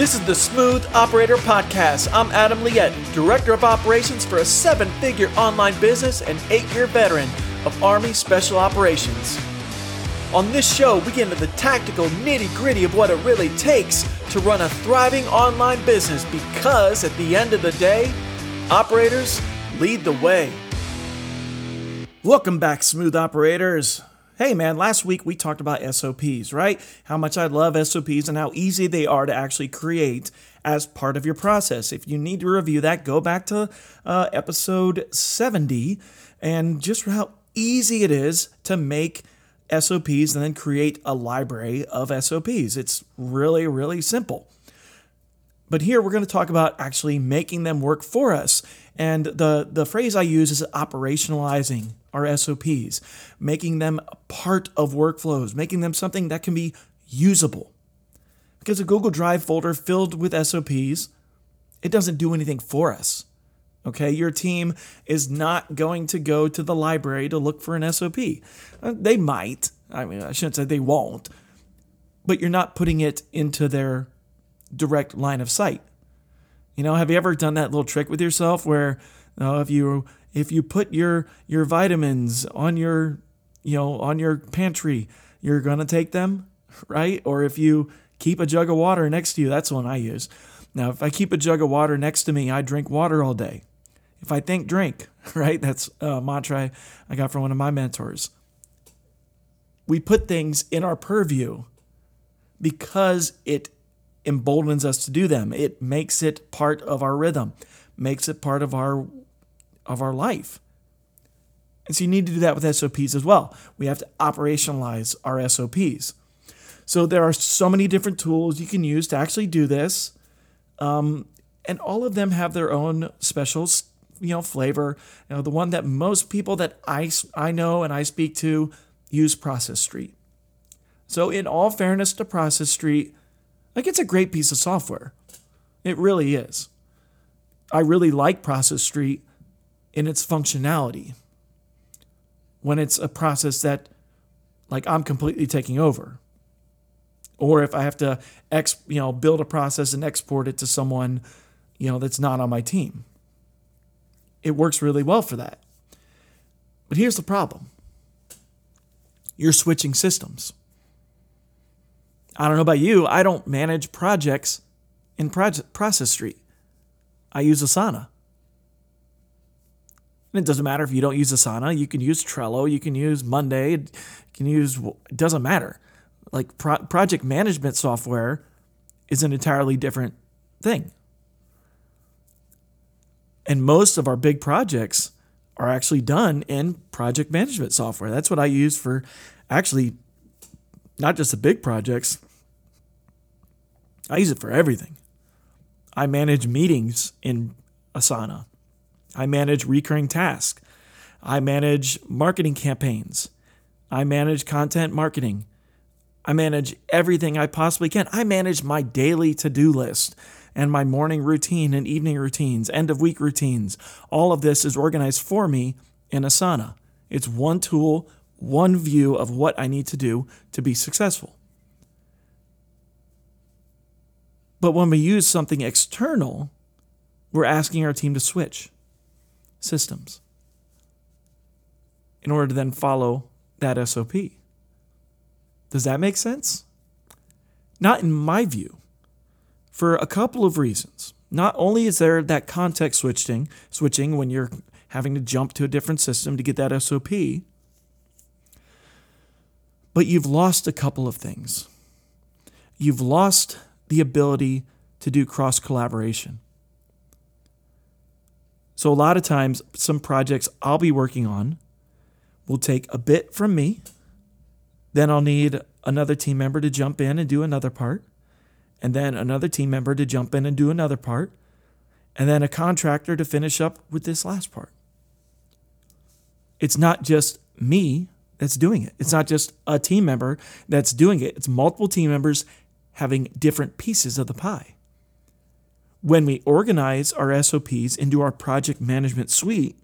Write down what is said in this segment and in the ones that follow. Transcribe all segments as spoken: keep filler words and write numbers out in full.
This is the Smooth Operator Podcast. I'm Adam Liette, Director of Operations for a seven-figure online business and eight-year veteran of Army Special Operations. On this show, we get into the tactical nitty-gritty of what it really takes to run a thriving online business because, at the end of the day, operators lead the way. Welcome back, Smooth Operators. Hey man, last week we talked about S O Ps, right? How much I love S O Ps and how easy they are to actually create as part of your process. If you need to review that, go back to uh, episode seventy and just how easy it is to make S O Ps and then create a library of S O Ps. It's really, really simple. But here we're going to talk about actually making them work for us. And the, the phrase I use is operationalizing our S O Ps, making them part of workflows, making them something that can be usable. Because a Google Drive folder filled with S O Ps, it doesn't do anything for us. Okay, your team is not going to go to the library to look for an S O P. They might. I mean, I shouldn't say they won't. But you're not putting it into their direct line of sight. You know, have you ever done that little trick with yourself where you know, if you if you put your your vitamins on your you know on your pantry, you're gonna take them, right? Or if you keep a jug of water next to you, that's the one I use. Now, if I keep a jug of water next to me, I drink water all day. If I think, drink, right? That's a mantra I got from one of my mentors. We put things in our purview because it emboldens us to do them. It makes it part of our rhythm, makes it part of our of our life. And so you need to do that with S O Ps as well. We have to operationalize our S O Ps. So there are so many different tools you can use to actually do this, um, and all of them have their own special, you know, flavor. You know, the one that most people that I I know and I speak to use Process Street. So in all fairness to Process Street, like, it's a great piece of software. It really is. I really like Process Street in its functionality when it's a process that, like, I'm completely taking over. Or if I have to, ex, you know, build a process and export it to someone, you know, that's not on my team. It works really well for that. But here's the problem. You're switching systems. I don't know about you, I don't manage projects in Project Process Street. I use Asana. And it doesn't matter if you don't use Asana. You can use Trello. You can use Monday. You can use, it doesn't matter. Like, pro- project management software is an entirely different thing. And most of our big projects are actually done in project management software. That's what I use for actually not just the big projects. I use it for everything. I manage meetings in Asana. I manage recurring tasks. I manage marketing campaigns. I manage content marketing. I manage everything I possibly can. I manage my daily to-do list and my morning routine and evening routines, end-of-week routines. All of this is organized for me in Asana. It's one tool, one view of what I need to do to be successful. But when we use something external, we're asking our team to switch systems in order to then follow that S O P. Does that make sense? Not in my view, for a couple of reasons. Not only is there that context switching, switching when you're having to jump to a different system to get that S O P, but you've lost a couple of things. You've lost the ability to do cross-collaboration. So a lot of times, some projects I'll be working on will take a bit from me. Then I'll need another team member to jump in and do another part. And then another team member to jump in and do another part. And then a contractor to finish up with this last part. It's not just me that's doing it. It's not just a team member that's doing it. It's multiple team members having different pieces of the pie. When we organize our S O Ps into our project management suite,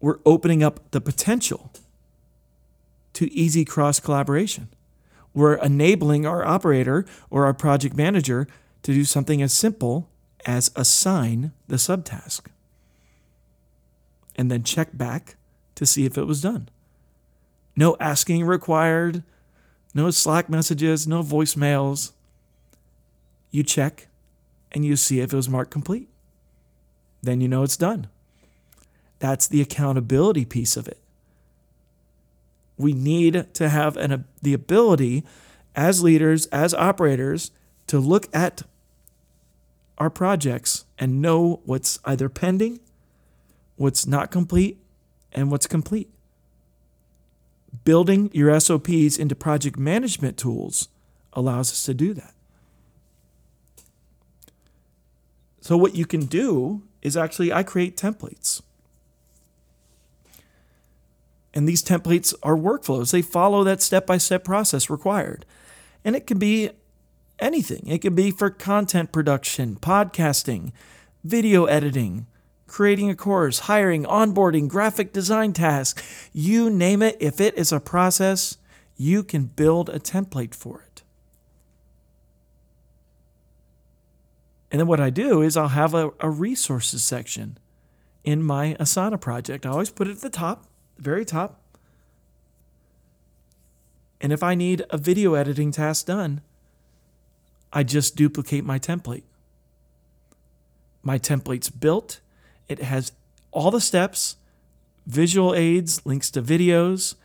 we're opening up the potential to easy cross-collaboration. we're enabling our operator or our project manager to do something as simple as assign the subtask and then check back to see if it was done. No asking required, no Slack messages, no voicemails. You check and you see if it was marked complete. Then you know it's done. That's the accountability piece of it. We need to have an, a, the ability as leaders, as operators, to look at our projects and know what's either pending, what's not complete, and what's complete. Building your S O Ps into project management tools allows us to do that. So what you can do is actually I create templates. And these templates are workflows. They follow that step-by-step process required. And it can be anything. It can be for content production, podcasting, video editing, creating a course, hiring, onboarding, graphic design tasks. You name it. If it is a process, you can build a template for it. And then what I do is I'll have a, a resources section in my Asana project. I always put it at the top. Very top. And if I need a video editing task done, I just duplicate my template. My template's built. It has all the steps, visual aids, links to videos,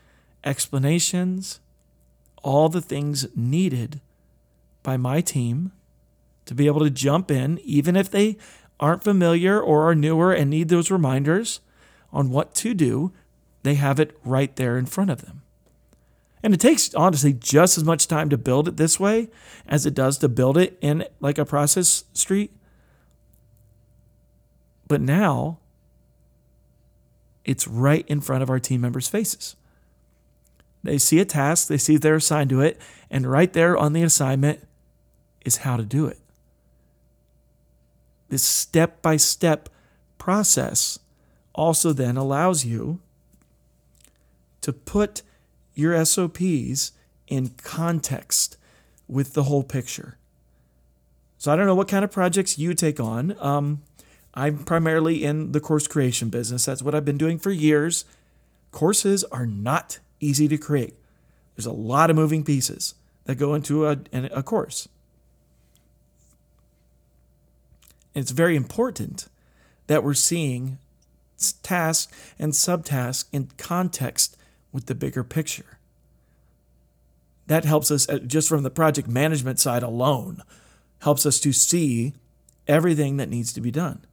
explanations, all the things needed by my team to be able to jump in, even if they aren't familiar or are newer and need those reminders on what to do. They have it right there in front of them. And it takes, honestly, just as much time to build it this way as it does to build it in like a process street. But now, it's right in front of our team members' faces. They see a task, they see they're assigned to it, and right there on the assignment is how to do it. This step-by-step process also then allows you to put your S O Ps in context with the whole picture. So I don't know what kind of projects you take on. Um, I'm primarily in the course creation business. That's what I've been doing for years. Courses are not easy to create. There's a lot of moving pieces that go into a, a course. And it's very important that we're seeing tasks and subtasks in context with the bigger picture. That helps us, just from the project management side alone, helps us to see everything that needs to be done,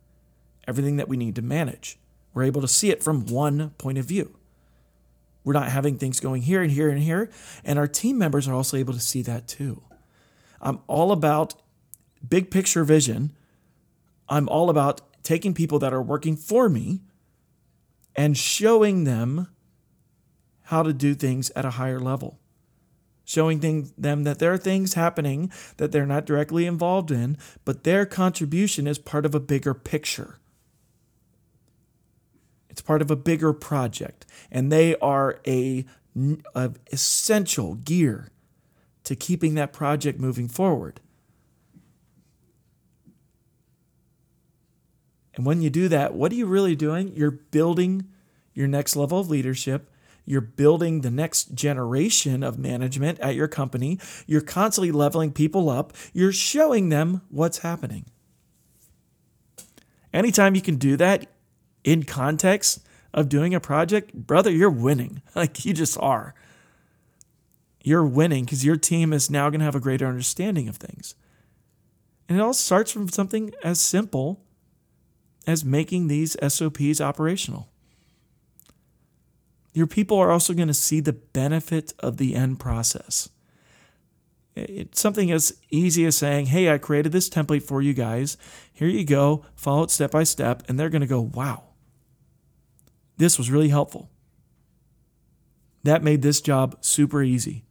everything that we need to manage. We're able to see it from one point of view. We're not having things going here and here and here, and our team members are also able to see that too. I'm all about big picture vision. I'm all about taking people that are working for me and showing them how to do things at a higher level, showing things, them that there are things happening that they're not directly involved in, but their contribution is part of a bigger picture. It's part of a bigger project, and they are a, a essential gear to keeping that project moving forward. And when you do that, what are you really doing? You're building your next level of leadership. You're building the next generation of management at your company. You're constantly leveling people up. You're showing them what's happening. Anytime you can do that in context of doing a project, brother, you're winning. Like, you just are. You're winning because your team is now going to have a greater understanding of things. And it all starts from something as simple as making these S O Ps operational. Your people are also going to see the benefit of the end process. It's something as easy as saying, hey, I created this template for you guys. Here you go. Follow it step by step. And they're going to go, wow, this was really helpful. That made this job super easy.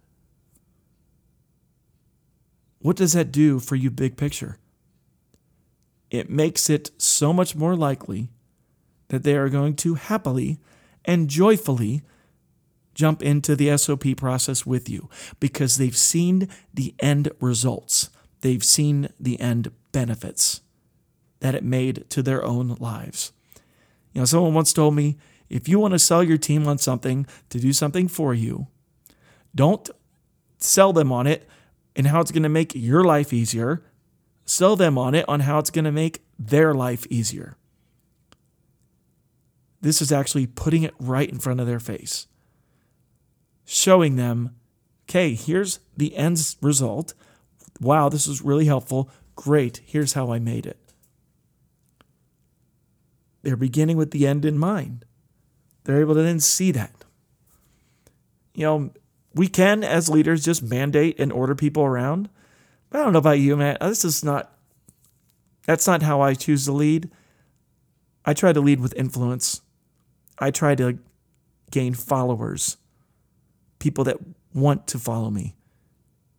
What does that do for you, big picture? It makes it so much more likely that they are going to happily and joyfully jump into the S O P process with you because they've seen the end results. They've seen the end benefits that it made to their own lives. You know, someone once told me, if you want to sell your team on something to do something for you, don't sell them on it and how it's going to make your life easier. Sell them on it on how it's going to make their life easier. This is actually putting it right in front of their face. Showing them, okay, here's the end result. Wow, this is really helpful. Great, here's how I made it. They're beginning with the end in mind. They're able to then see that. You know, we can, as leaders, just mandate and order people around. But I don't know about you, man. This is not, that's not how I choose to lead. I try to lead with influence. I try to gain followers, people that want to follow me,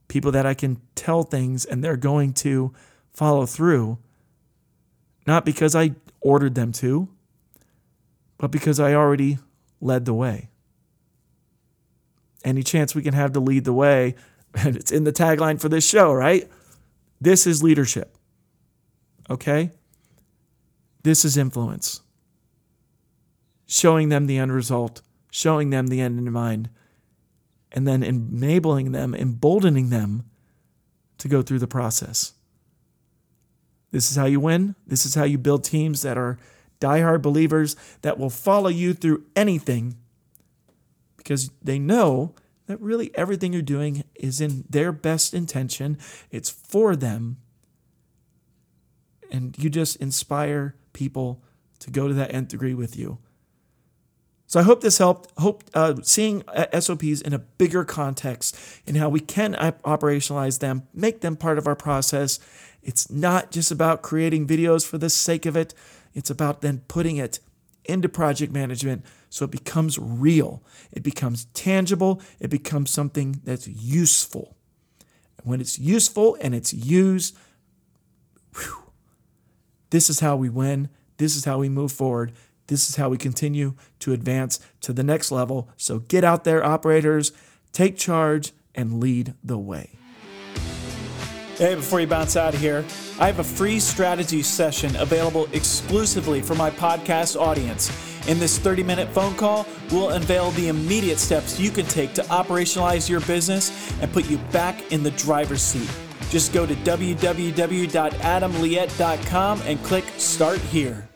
people that I can tell things and they're going to follow through, not because I ordered them to, but because I already led the way. Any chance we can have to lead the way, and it's in the tagline for this show, right? This is leadership, okay? This is influence. Showing them the end result, showing them the end in mind, and then enabling them, emboldening them to go through the process. This is how you win. This is how you build teams that are diehard believers that will follow you through anything because they know that really everything you're doing is in their best intention. It's for them. And you just inspire people to go to that nth degree with you. So I hope this helped. Hope uh, seeing S O Ps in a bigger context and how we can operationalize them, make them part of our process. It's not just about creating videos for the sake of it. It's about then putting it into project management so it becomes real. It becomes tangible. It becomes something that's useful. And when it's useful and it's used, whew, this is how we win. This is how we move forward. This is how we continue to advance to the next level. So get out there, operators, take charge, and lead the way. Hey, before you bounce out of here, I have a free strategy session available exclusively for my podcast audience. In this thirty-minute phone call, we'll unveil the immediate steps you can take to operationalize your business and put you back in the driver's seat. Just go to w w w dot adam liette dot com and click Start Here.